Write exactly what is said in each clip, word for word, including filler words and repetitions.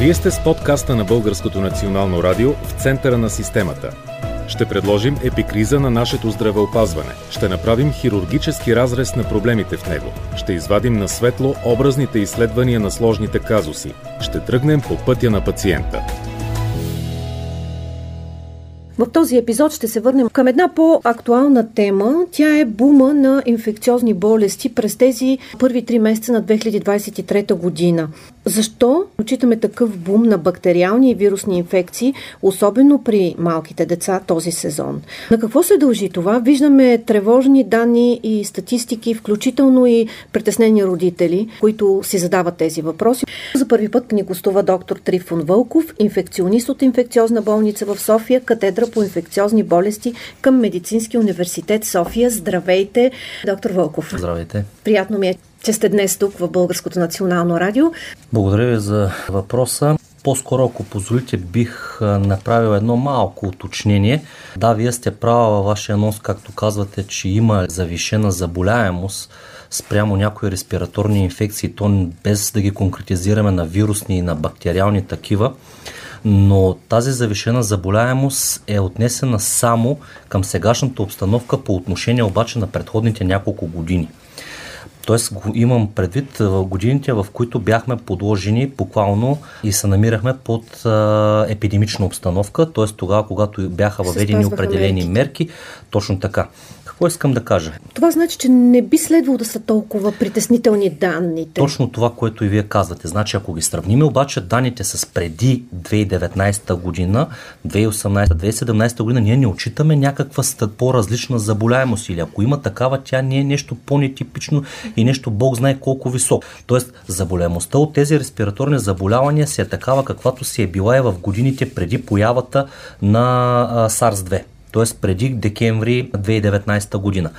Вие сте с подкаста на Българското национално радио «В центъра на системата». Ще предложим епикриза на нашето здравеопазване. Ще направим хирургически разрез на проблемите в него. Ще извадим на светло образните изследвания на сложните казуси. Ще тръгнем по пътя на пациента. В този епизод ще се върнем към една по-актуална тема. Тя е бума на инфекциозни болести през тези първи три месеца на две хиляди двадесет и трета година. Защо отчитаме такъв бум на бактериални и вирусни инфекции, особено при малките деца този сезон? На какво се дължи това? Виждаме тревожни данни и статистики, включително и притеснени родители, които си задават тези въпроси. За първи път ни гостува доктор Трифон Вълков, инфекционист от Инфекциозна болница в София, катедра по инфекциозни болести към Медицински университет София. Здравейте, доктор Вълков. Здравейте. Приятно ми е, че сте днес тук в Българското национално радио. Благодаря ви за въпроса. По-скоро, ако позволите, бих направил едно малко уточнение. Да, вие сте права във вашия анонс, както казвате, че има завишена заболяемост спрямо някои респираторни инфекции, то без да ги конкретизираме на вирусни и на бактериални такива. Но тази завишена заболяемост е отнесена само към сегашната обстановка по отношение обаче на предходните няколко години. Тоест имам предвид в годините, в които бяхме подложени буквално и се намирахме под а, епидемична обстановка, т.е. тогава, когато бяха въведени определени мерки, точно така. Какво искам да кажа? Това значи, че не би следвало да са толкова притеснителни данните. Точно това, което и вие казвате. Значи, ако ги сравним обаче данните с преди две хиляди и деветнадесета година, две хиляди и осемнадесета, две хиляди и седемнадесета година, ние не отчитаме някаква по-различна заболяемост или ако има такава, тя не е нещо по-нетипично и нещо Бог знае колко високо. Тоест, заболяемостта от тези респираторни заболявания си е такава, каквато си е била и в годините преди появата на SARS-две. Т.е. преди декември две хиляди и деветнадесета година.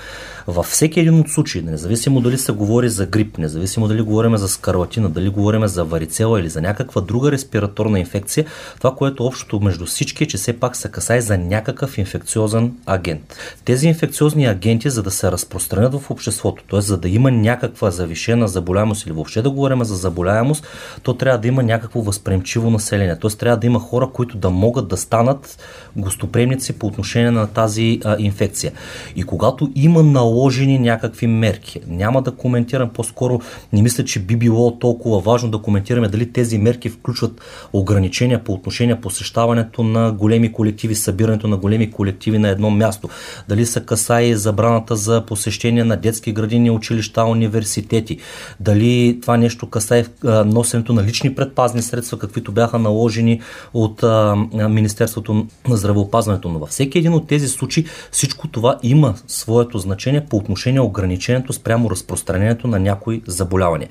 Във всеки един от случаи, независимо дали се говори за грип, независимо дали говорим за скарлатина, дали говорим за варицела или за някаква друга респираторна инфекция, това, което общото между всички е, че все пак се касае за някакъв инфекциозен агент. Тези инфекциозни агенти, за да се разпространят в обществото, т.е. за да има някаква завишена заболяемост или въобще да говорим за заболяемост, то трябва да има някакво възприемчиво население. Т.е. трябва да има хора, които да могат да станат гостоприемници по отношение на тази а, инфекция. И когато има наложени някакви мерки, няма да коментирам, по-скоро не мисля, че би било толкова важно да коментираме дали тези мерки включват ограничения по отношение посещаването на големи колективи, събирането на големи колективи на едно място, дали се касае забраната за посещение на детски градини, училища, университети, дали това нещо касае а, носенето на лични предпазни средства, каквито бяха наложени от а, Министерството на здравеопазването. Но във всеки един от тези случаи всичко това има своето значение по отношение на ограничението спрямо разпространението на някои заболявания.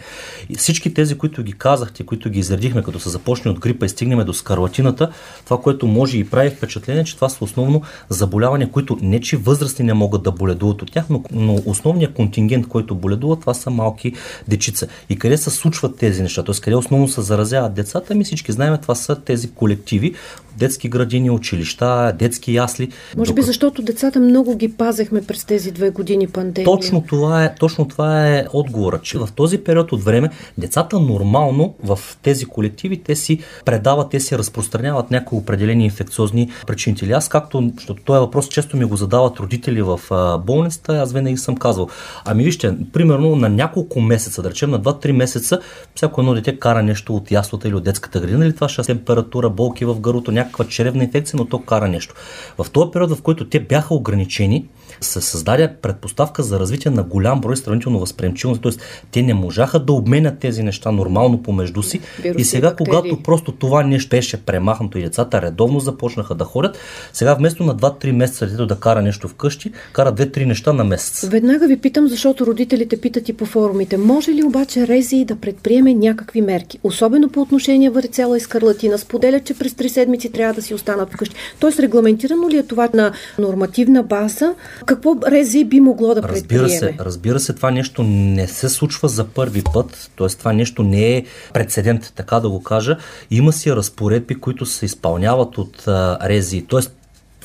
И всички тези, които ги казахте, които ги изредихме, като се започне от грипа и стигнем до скарлатината, това, което може и прави впечатление, че това са основно заболявания, които не че възрастни не могат да боледуват от тях, но, но основният контингент, който боледува, това са малки дечица. И къде се случват тези неща? Тоест къде основно се заразяват децата? Ми всички знаем, това са тези колективи, детски градини, училища, детски ясли. Може би защото децата много ги пазехме през тези две години пандемия. Точно това е, точно това е отговорът, че в този период от време децата нормално в тези колективи те си предават, те си разпространяват някои определени инфекциозни причинители. Аз както, защото този въпрос често ми го задават родители в болницата, аз винаги съм казвал. Ами вижте, примерно на няколко месеца, да речем на два-три месеца, всяко едно дете кара нещо от яслата или от детската градина, или това ще е температура, болки в гърлото, някаква черевна инфекция, но то кара нещо. В този период, в който те бяха ограничени, се създаде предпоставка за развитие на голям брой сравнително възприемчивост, т.е. те не можаха да обменят тези неща нормално помежду си. Вируси, и сега, бактерии. Когато просто това нещо беше премахнато и децата редовно започнаха да ходят, сега вместо на два-три месеца детето да кара нещо вкъщи, кара две-три неща на месец. Веднага ви питам, защото родителите питат и по форумите, може ли обаче РЗИ да предприеме някакви мерки, особено по отношение варицела и скарлатина, споделят, че през три седмици трябва да си останат вкъщи. Тоест регламентирано ли е това на нормативна база? Какво РЗИ би могло да предприеме? Разбира се, разбира се, това нещо не се случва за първи път, т.е. това нещо не е прецедент, така да го кажа. Има си разпоредби, които се изпълняват от РЗИ, т.е.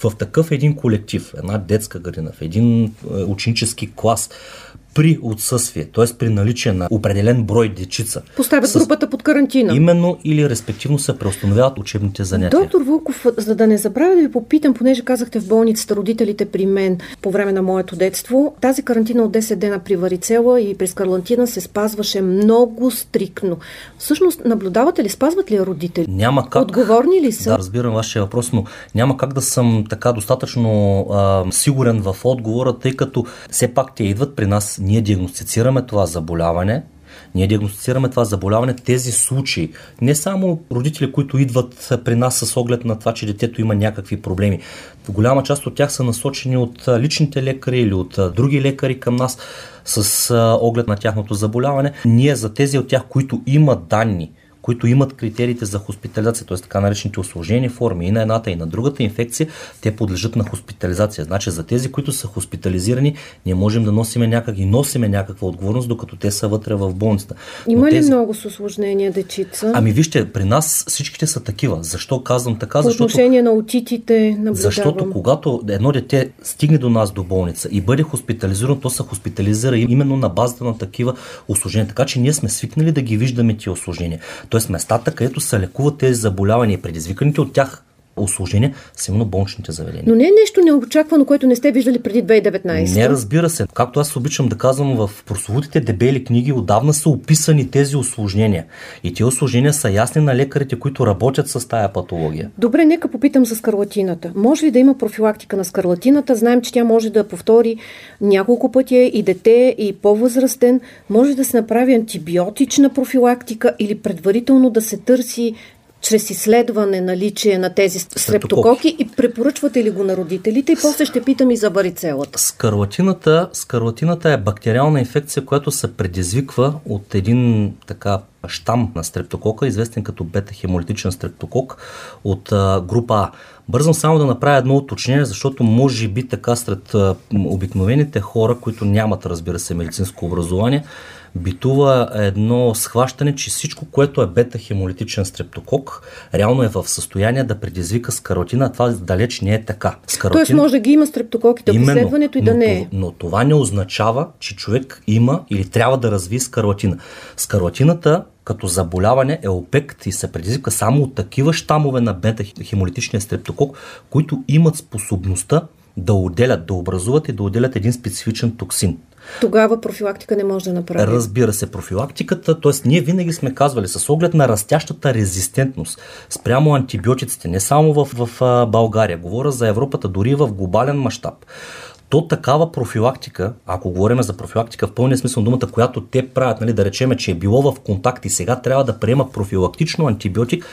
в такъв един колектив, една детска градина, в един ученически клас, при отсъствие, т.е. при наличие на определен брой дечица. Поставят с... групата под карантина. Именно, или респективно се преустановяват учебните занятия. Доктор Вълков, за да не забравя да ви попитам, понеже казахте в болницата родителите при мен по време на моето детство, тази карантина от десет дена при варицела и при скарлантина се спазваше много стрикно. Всъщност, наблюдавате ли, спазват ли родители? Няма как. Отговорни ли са? Да, разбирам вашия въпрос, но няма как да съм така достатъчно а, сигурен в отговора, тъй като все пак те идват при нас, ние диагностицираме това заболяване, ние диагностицираме това заболяване, тези случаи. Не само родители, които идват при нас с оглед на това, че детето има някакви проблеми. Голяма част от тях са насочени от личните лекари или от други лекари към нас с оглед на тяхното заболяване. Ние за тези от тях, които имат данни, които имат критериите за хоспитализация, т.е. така наречените усложнени форми и на едната и на другата инфекция, те подлежат на хоспитализация. Значи за тези, които са хоспитализирани, ние можем да носиме някак и носиме някаква отговорност, докато те са вътре в болницата. Има тези... ли много с усложнения дечица? Ами вижте, при нас всичките са такива. Защо казвам така? По отношение защото... на отитите наблюдавам. Защото когато едно дете стигне до нас до болница и бъде хоспитализирано, то се хоспитализира именно на базата на такива усложнения. Така че ние сме свикнали да ги виждаме тия усложнения. Т.е. местата, където се лекуват тези заболявания и предизвиканите от тях усложнения, са именно болничните заведения. Но не е нещо неочаквано, което не сте виждали преди две хиляди и деветнадесета. Не, разбира се. Както аз обичам да казвам, в прословутите дебели книги отдавна са описани тези усложнения. И тези усложнения са ясни на лекарите, които работят с тая патология. Добре, нека попитам за скарлатината. Може ли да има профилактика на скарлатината? Знаем, че тя може да повтори няколко пъти и дете, и по-възрастен. Може да се направи антибиотична профилактика или предварително да се търси чрез изследване наличие на тези стрептококи, и препоръчвате ли го на родителите? И после ще питам и за варицелата. Скарлатината, скарлатината е бактериална инфекция, която се предизвиква от един така щам на стрептокока, известен като бета-хемолитичен стрептокок от а, група А. Бързам само да направя едно уточнение, защото може би така сред а, обикновените хора, които нямат, разбира се, медицинско образование, битува едно схващане, че всичко, което е бета-хемолитичен стрептокок, реално е в състояние да предизвика скарлатина, а това далеч не е така. Скарлатина... Тоест може да ги има стрептококите в изследването и да не е. Но, но това не означава, че човек има или трябва да разви скарлатина. Скарлатината като заболяване е обект и се предизвика само от такива щамове на бета-хемолитичния стрептокок, които имат способността да отделят, да образуват и да отделят един специфичен токсин. Тогава профилактика не може да направи. Разбира се, профилактиката, т.е. ние винаги сме казвали с оглед на растящата резистентност спрямо антибиотиците, не само в, в, в България, говоря за Европата, дори в глобален мащаб. То такава профилактика, ако говорим за профилактика в пълния смисъл на думата, която те правят, нали, да речеме, че е било в контакт и сега трябва да приема профилактично антибиотик,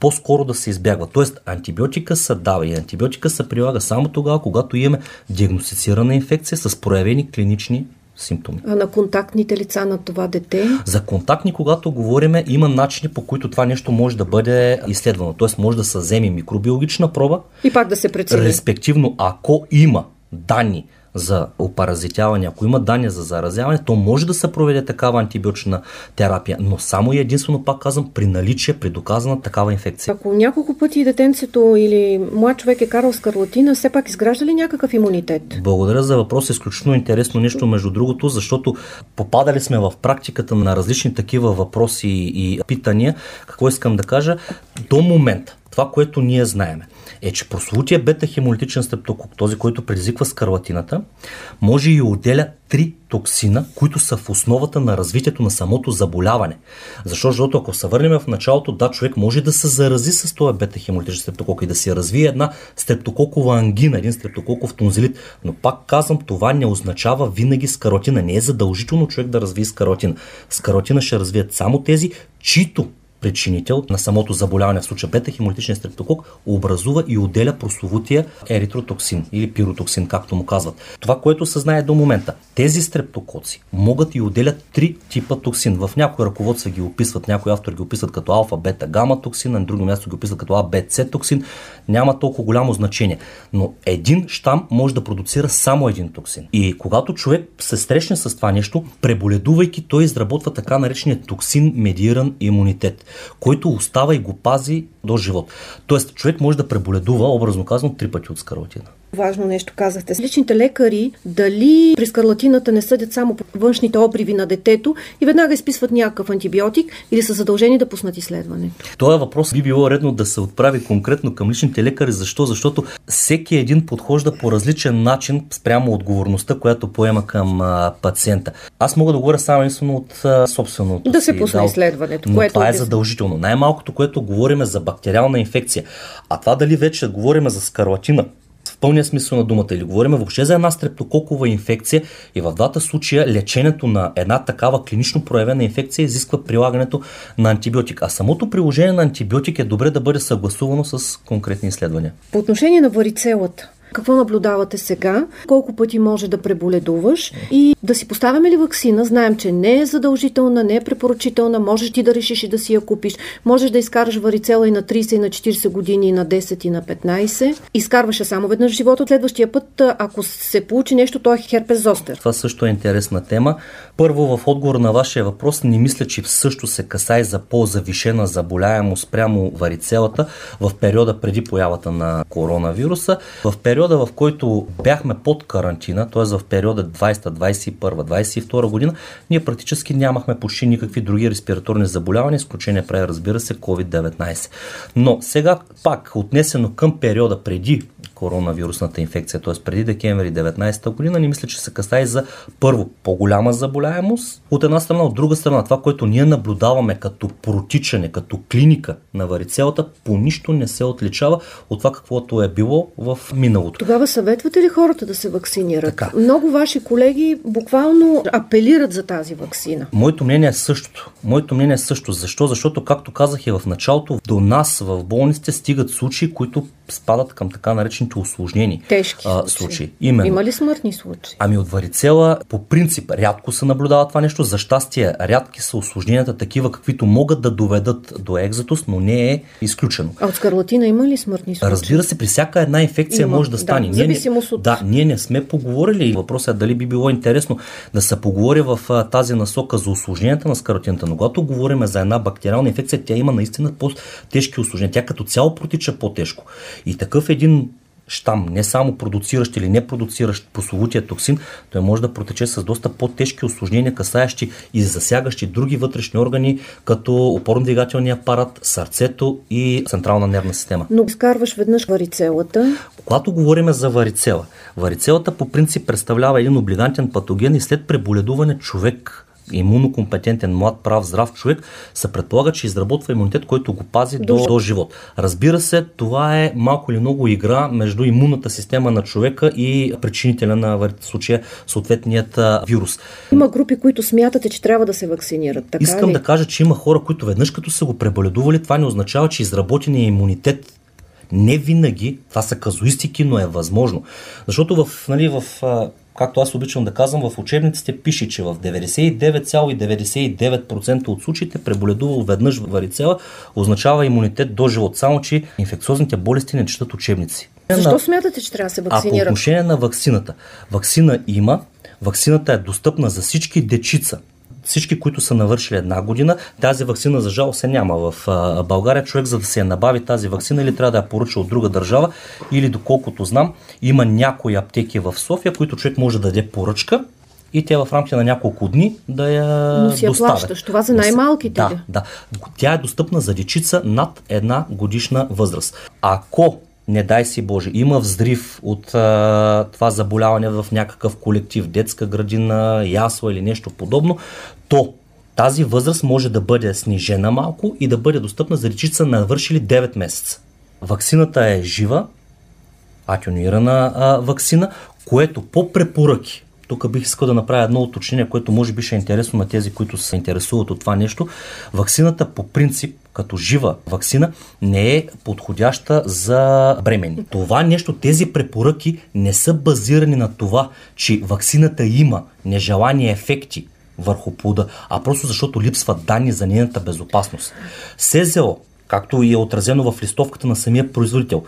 по-скоро да се избягва. Тоест антибиотика се дава и антибиотика се прилага само тогава, когато имаме диагностицирана инфекция с проявени клинични симптоми. А на контактните лица на това дете? За контактни, когато говорим, има начини, по които това нещо може да бъде изследвано. Тоест може да се вземе микробиологична проба. И пак да се прецени. Респективно, ако има данни за опаразитяване, ако има данни за заразяване, то може да се проведе такава антибиотична терапия, но само и единствено, пак казвам, при наличие, при доказана такава инфекция. Ако няколко пъти детенцето или млад човек е карал скарлатина, все пак изгражда ли някакъв имунитет? Благодаря за въпрос. Изключително интересно нещо, между другото, защото попадали сме в практиката на различни такива въпроси и питания. Какво искам да кажа? До момента това, което ние знаем, е, че прословутия бета-хемолитичен стрептокок, този, който предизвиква скарлатината, може и отделя три токсина, които са в основата на развитието на самото заболяване. Защо? Защото ако се върнем в началото, да, човек може да се зарази с този бета-хемолитичен стрептокок и да си развие една стрептококова ангина, един стрептококов тонзилит. Но пак казвам, това не означава винаги скарлатина. Не е задължително човек да развие скарлатина. Скарлатина ще развият само тези, чието причинител на самото заболяване, в случая бета-хемолитичен стрептокок, образува и отделя прословутия еритротоксин или пиротоксин, както му казват. Това, което се знае до момента, тези стрептокоци могат и отделят три типа токсин. В някои ръководства ги описват, някои автори ги описват като алфа, бета, гама токсин, на друго място ги описват като А, Б, С токсин. Няма толкова голямо значение. Но един щам може да продуцира само един токсин. И когато човек се срещне с това нещо, преболедувайки, той изработва така наречения токсин медииран имунитет, който остава и го пази до живот. Тоест, човек може да преболедува, образно казано, три пъти от скарлатина. Важно нещо казахте. Личните лекари дали при скарлатината не съдят само по външните обриви на детето и веднага изписват някакъв антибиотик или са задължени да пуснат изследването? Този въпрос би било редно да се отправи конкретно към личните лекари. Защо? Защото всеки един подхожда по различен начин спрямо отговорността, която поема към а, пациента. Аз мога да говоря само единствено от а, собственото да се пусне да, изследването, но което това е задължително. Най-малкото, което говорим е за бактериална инфекция. А това дали вече говорим за скарлатина, пълния смисъл на думата, или говорим въобще за една стрептококова инфекция, и в двата случая лечението на една такава клинично проявена инфекция изисква прилагането на антибиотик. А самото приложение на антибиотик е добре да бъде съгласувано с конкретни изследвания. По отношение на варицелата, какво наблюдавате сега? Колко пъти може да преболедуваш? И да си поставяме ли ваксина? Знаем, че не е задължителна, не е препоръчителна. Можеш ти да решиш и да си я купиш. Можеш да изкараш варицела и на трийсет, и на четирийсет години, и на десет, и на петнайсет. Изкарваш я само веднъж в живота. Следващия път, ако се получи нещо, то е херпес зостер. Това също е интересна тема. Първо, в отговор на вашия въпрос, не мисля, че също се касае за по-завишена заболяемост прямо варицелата в периода преди появата на коронавируса. В период в който бяхме под карантина, т.е. в периода двайсета, двайсет и първа, двайсет и втора година, ние практически нямахме почти никакви други респираторни заболявания, изключение прави, разбира се, ковид деветнайсет. Но сега пак, отнесено към периода преди коронавирусната инфекция, т.е. преди декември деветнайсета година, не мисля, че се касае за първо по-голяма заболяемост от една страна, от друга страна това, което ние наблюдаваме като протичане, като клиника на варицелата, по нищо не се отличава от това, каквото е било в миналото. Тогава съветвате ли хората да се вакцинират? Така. Много ваши колеги буквално апелират за тази вакцина. Моето мнение е същото. Моето мнение е същото. Защо? Защото, както казах и в началото, до нас в болниците стигат случаи, които спадат към така наречените усложнени тежки а, случаи. Именно. Има ли смъртни случаи? Ами от варицела по принцип рядко се наблюдава това нещо. За щастие, рядки са усложненията такива, каквито могат да доведат до екзотус, но не е изключено. А от скарлатина има ли смъртни случаи? Разбира се, при всяка една инфекция има. Може да стане. Да, ние, от... да, ние не сме поговорили. Въпросът е дали би било интересно да се поговори в а, тази насока за усложненията на скарлатината. Но когато говорим за една бактериална инфекция, тя има наистина по-тежки усложнения. Тя като цяло протича по-тежко. И такъв един щам, не само продуциращ или не продуциращ прословутия токсин, той може да протече с доста по-тежки усложнения, касаещи и засягащи други вътрешни органи, като опорно-двигателния апарат, сърцето и централна нервна система. Но изкарваш веднъж варицелата. Когато говорим за варицела, варицелата по принцип представлява един облигантен патоген и след преболедуване човек, имунокомпетентен, млад, прав, здрав човек, се предполага, че изработва имунитет, който го пази до, до живот. Разбира се, това е малко или много игра между имунната система на човека и причинителя на в случая съответният вирус. Има групи, които смятате, че трябва да се вакцинират. Така Искам ли? да кажа, че има хора, които веднъж като са го преболедували, това не означава, че изработения имунитет. Не винаги, това са казуистики, но е възможно. Защото в, нали, в както аз обичам да казвам, в учебниците пише, че в деветдесет и девет цяло деветдесет и девет процента от случаите преболедувал веднъж варицела означава имунитет до живот, само че инфекциозните болести не четат учебници. Защо смятате, че трябва да се вакцинират? А по отношение на ваксината. Ваксина има, ваксината е достъпна за всички дечица. Всички, които са навършили една година, тази ваксина за жал се няма в България. Човек, за да се я набави тази ваксина, или трябва да я поръча от друга държава, или доколкото знам, има някои аптеки в София, които човек може да даде поръчка и тя в рамките на няколко дни да я доставя. Но си я плащаш, това за най-малките да, ли? Да, тя е достъпна за дечица над една годишна възраст. Ако не дай си Боже, има взрив от а, това заболяване в някакъв колектив, детска градина, ясла или нещо подобно, то тази възраст може да бъде снижена малко и да бъде достъпна за дечица навършили девет месеца. Ваксината е жива, атенуирана а, ваксина, което по препоръки, тук бих искал да направя едно уточнение, което може би ще е интересно на тези, които се интересуват от това нещо. Ваксината по принцип, като жива ваксина, не е подходяща за бремени. Това нещо, тези препоръки не са базирани на това, че ваксината има нежелани ефекти върху плода, а просто защото липсват данни за нейната безопасност. СЗО, както и е отразено в листовката на самия производител,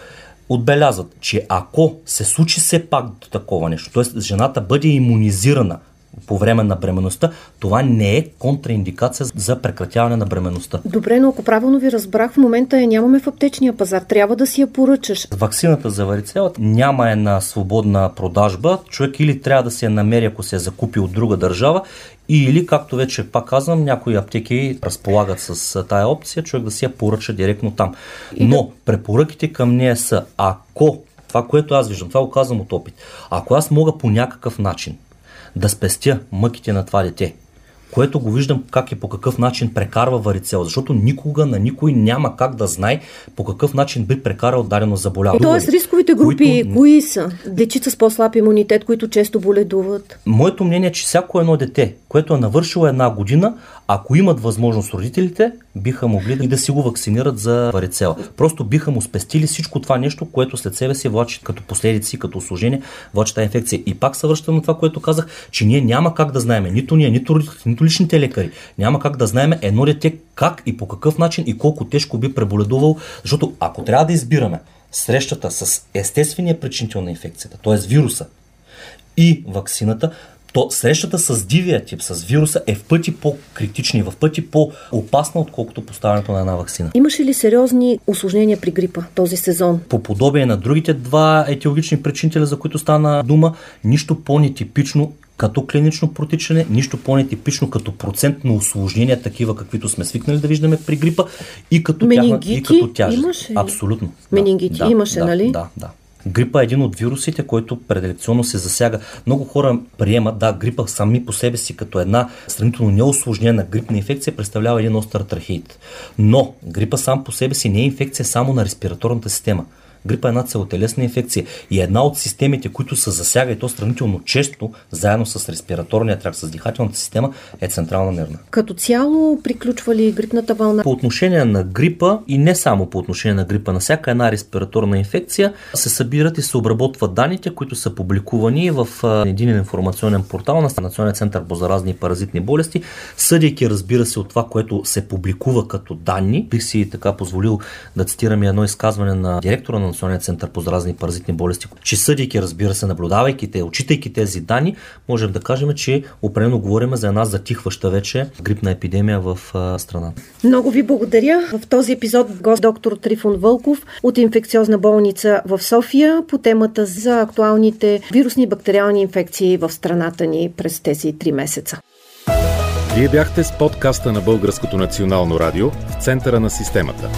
отбелязват, че ако се случи все пак такова нещо, т.е. жената бъде имунизирана по време на бременността, това не е контраиндикация за прекратяване на бременността. Добре, но ако правилно ви разбрах, в момента я нямаме в аптечния пазар, трябва да си я поръчаш. Ваксината за варицела няма една свободна продажба, човек или трябва да се я намери, ако се я закупи от друга държава, или, както вече пак казвам, някои аптеки разполагат с тая опция, човек да си я поръча директно там. Но препоръките към нея са, ако, това което аз виждам, това го казвам от опит, ако аз мога по някакъв начин да спестя мъките на това дете, което го виждам как и по какъв начин прекарва варицела, защото никога на никой няма как да знае по какъв начин би прекарал дадено заболяване. Тоест рисковите групи, които... кои са? Дечица с по-слаб имунитет, които често боледуват? Моето мнение е, че всяко едно дете, което е навършило една година, ако имат възможност родителите, биха могли и да си го вакцинират за варицела. Просто биха му спестили всичко това нещо, което след себе си влачи като последици, като осложнение, влачи тази инфекция. И пак се връщам на това, което казах, че ние няма как да знаем, нито ние, нито родителите, нито личните лекари, няма как да знаем едно дете как и по какъв начин и колко тежко би преболедувало, защото ако трябва да избираме срещата с естествения причинител на инфекцията, т.е. вируса и ваксината, то срещата с дивия тип, с вируса е в пъти по-критична и в пъти по-опасна, отколкото поставянето на една ваксина. Имаше ли сериозни усложнения при грипа този сезон? По подобие на другите два етиологични причинителя, за които стана дума, нищо по-нетипично като клинично протичане, нищо по-нетипично като процент на усложнения, такива каквито сме свикнали да виждаме при грипа и като тяжест. Абсолютно. Менингити да, имаше, да, нали? Да, да. Грипа е един от вирусите, който пределекционно се засяга. Много хора приемат, да, грипа сами по себе си като една сравнително неосложнена грипна инфекция представлява един остър трахеит. Но грипа сам по себе си не е инфекция само на респираторната система. Грипа е една целотелесна инфекция и една от системите, които се засяга и то сравнително често, заедно с респираторния тракт, с дихателната система, е централна нервна. Като цяло приключва ли грипната вълна? По отношение на грипа и не само по отношение на грипа, на всяка една респираторна инфекция се събират и се обработват данните, които са публикувани в един информационен портал на Станционен център по заразни и паразитни болести. Съдейки, разбира се, от това, което се публикува като данни, бих си така позволил да цитирам едно изказване на директора на Станционен център по заразни и паразитни болести, че съдейки, разбира се, наблюдавайки те, отчитайки тези данни, можем да кажем, че определено говорим за една затихваща вече грипна епидемия в страната. Много ви благодаря. В този епизод гост доктор Трифон Вълков от Инфекциозна болница в София по темата за актуалните вирусни и бактериални инфекции в страната ни през тези три месеца. Вие бяхте с подкаста на Българското национално радио в центъра на системата.